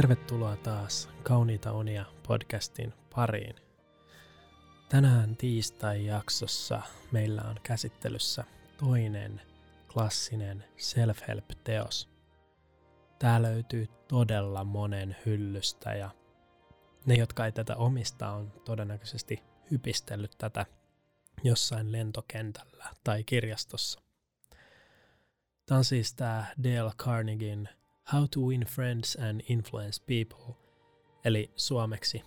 Tervetuloa taas Kauniita Unia podcastin pariin. Tänään tiistai-jaksossa meillä on käsittelyssä toinen klassinen self-help-teos. Tää löytyy todella monen hyllystä ja ne, jotka ei tätä omista, on todennäköisesti hypistellyt tätä jossain lentokentällä tai kirjastossa. Tämä on siis tää Dale Carnegien How to win friends and influence people, eli suomeksi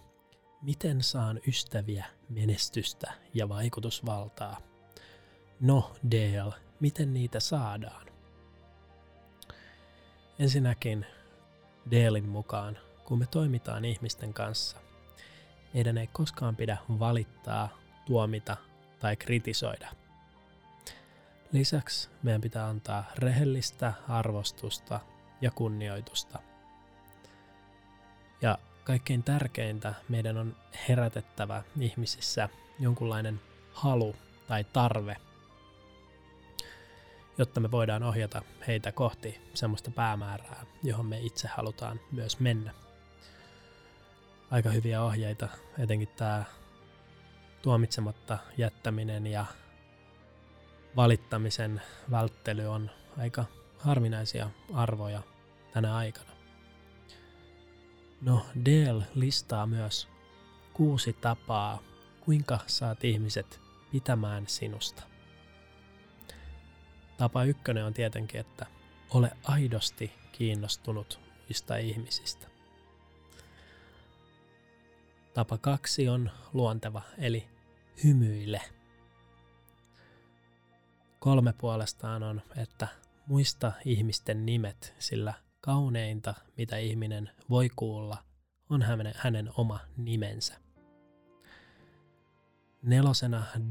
Miten saan ystäviä, menestystä ja vaikutusvaltaa. No Dale, miten niitä saadaan? Ensinnäkin Dalen mukaan, kun me toimitaan ihmisten kanssa, meidän ei koskaan pidä valittaa, tuomita tai kritisoida. Lisäksi meidän pitää antaa rehellistä arvostusta ja kunnioitusta. Ja kaikkein tärkeintä, meidän on herätettävä ihmisissä jonkunlainen halu tai tarve, jotta me voidaan ohjata heitä kohti semmoista päämäärää, johon me itse halutaan myös mennä. Aika hyviä ohjeita, etenkin tämä tuomitsematta jättäminen ja valittamisen välttely on aika harvinaisia arvoja tänä aikana. No, Dale listaa myös 6 tapaa, kuinka saat ihmiset pitämään sinusta. Tapa 1 on tietenkin, että ole aidosti kiinnostunut muista ihmisistä. Tapa 2 on luonteva, eli hymyile. 3 puolestaan on, että muista ihmisten nimet, sillä kauneinta, mitä ihminen voi kuulla, on hänen oma nimensä. 4.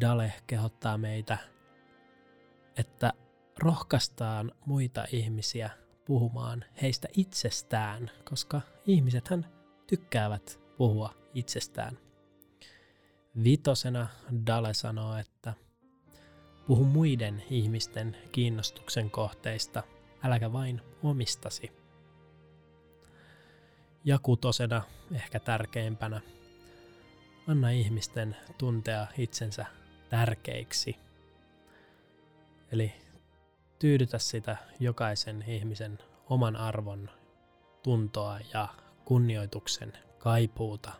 Dale kehottaa meitä, että rohkaistaan muita ihmisiä puhumaan heistä itsestään, koska ihmisethän tykkäävät puhua itsestään. 5. Dale sanoo, että puhu muiden ihmisten kiinnostuksen kohteista, äläkä vain omistasi. Ja 6, ehkä tärkeimpänä, anna ihmisten tuntea itsensä tärkeiksi. Eli tyydytä sitä jokaisen ihmisen oman arvon tuntoa ja kunnioituksen kaipuuta.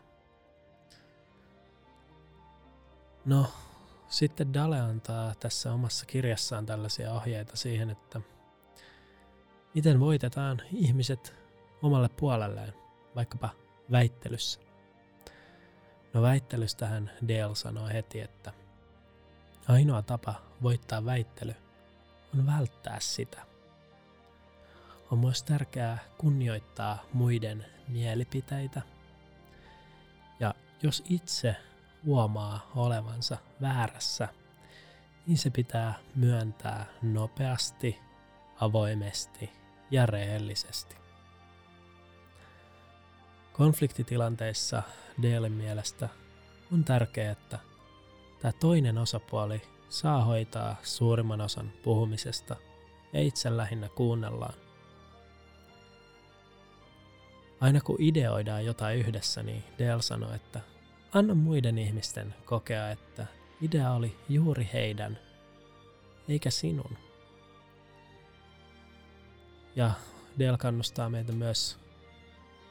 No, sitten Dale antaa tässä omassa kirjassaan tällaisia ohjeita siihen, että miten voitetaan ihmiset omalle puolelleen, vaikkapa väittelyssä. No väittelystähän Dale sanoo heti, että ainoa tapa voittaa väittely on välttää sitä. On myös tärkeää kunnioittaa muiden mielipiteitä. Ja jos itse huomaa olevansa väärässä, niin se pitää myöntää nopeasti, avoimesti ja rehellisesti. Konfliktitilanteissa Dalen mielestä on tärkeää, että tämä toinen osapuoli saa hoitaa suurimman osan puhumisesta ja itse lähinnä kuunnellaan. Aina kun ideoidaan jotain yhdessä, niin Dale sanoi, että anna muiden ihmisten kokea, että idea oli juuri heidän, eikä sinun. Ja Dale kannustaa meitä myös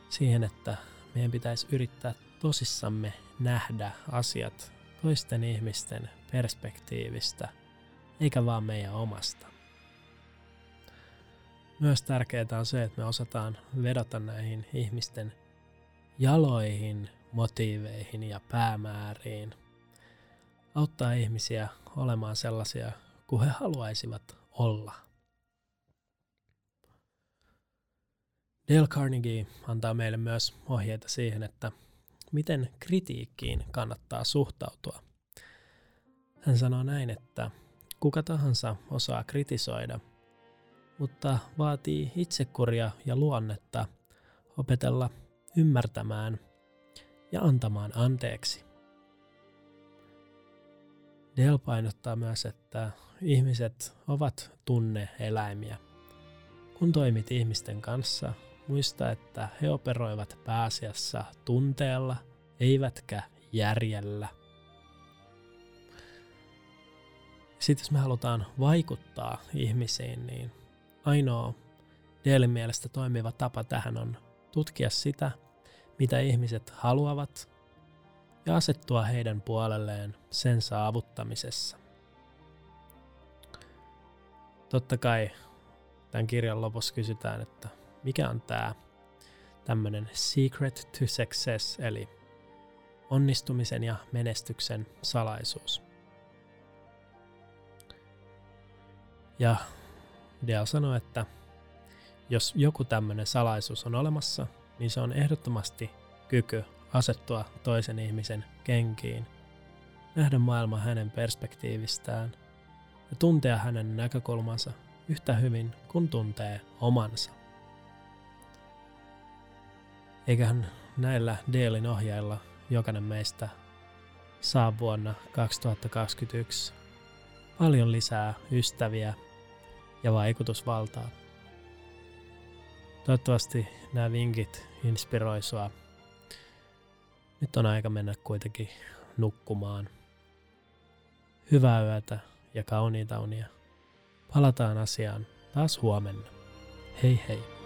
siihen, että meidän pitäisi yrittää tosissamme nähdä asiat toisten ihmisten perspektiivistä, eikä vaan meidän omasta. Myös tärkeää on se, että me osataan vedota näihin ihmisten jaloihin, motiiveihin ja päämääriin. Auttaa ihmisiä olemaan sellaisia kuin he haluaisivat olla. Dale Carnegie antaa meille myös ohjeita siihen, että miten kritiikkiin kannattaa suhtautua. Hän sanoo näin, että kuka tahansa osaa kritisoida, mutta vaatii itsekuria ja luonnetta opetella ymmärtämään ja antamaan anteeksi. Dale painottaa myös, että ihmiset ovat tunne-eläimiä. Kun toimit ihmisten kanssa, Muista, että he operoivat pääasiassa tunteella, eivätkä järjellä. Sitten jos me halutaan vaikuttaa ihmisiin, niin ainoa Dalen mielestä toimiva tapa tähän on tutkia sitä, mitä ihmiset haluavat, ja asettua heidän puolelleen sen saavuttamisessa. Totta kai tämän kirjan lopussa kysytään, että mikä on tämä tämmöinen secret to success, eli onnistumisen ja menestyksen salaisuus. Ja Dale sanoi, että jos joku tämmöinen salaisuus on olemassa, niin se on ehdottomasti kyky asettua toisen ihmisen kenkiin, nähdä maailma hänen perspektiivistään ja tuntea hänen näkökulmansa yhtä hyvin kuin tuntee omansa. Eiköhän näillä Dalen ohjailla jokainen meistä saa vuonna 2021 paljon lisää ystäviä ja vaikutusvaltaa. Toivottavasti nämä vinkit inspiroi sua. Nyt on aika mennä kuitenkin nukkumaan. Hyvää yötä ja kauniita unia. Palataan asiaan taas huomenna. Hei hei!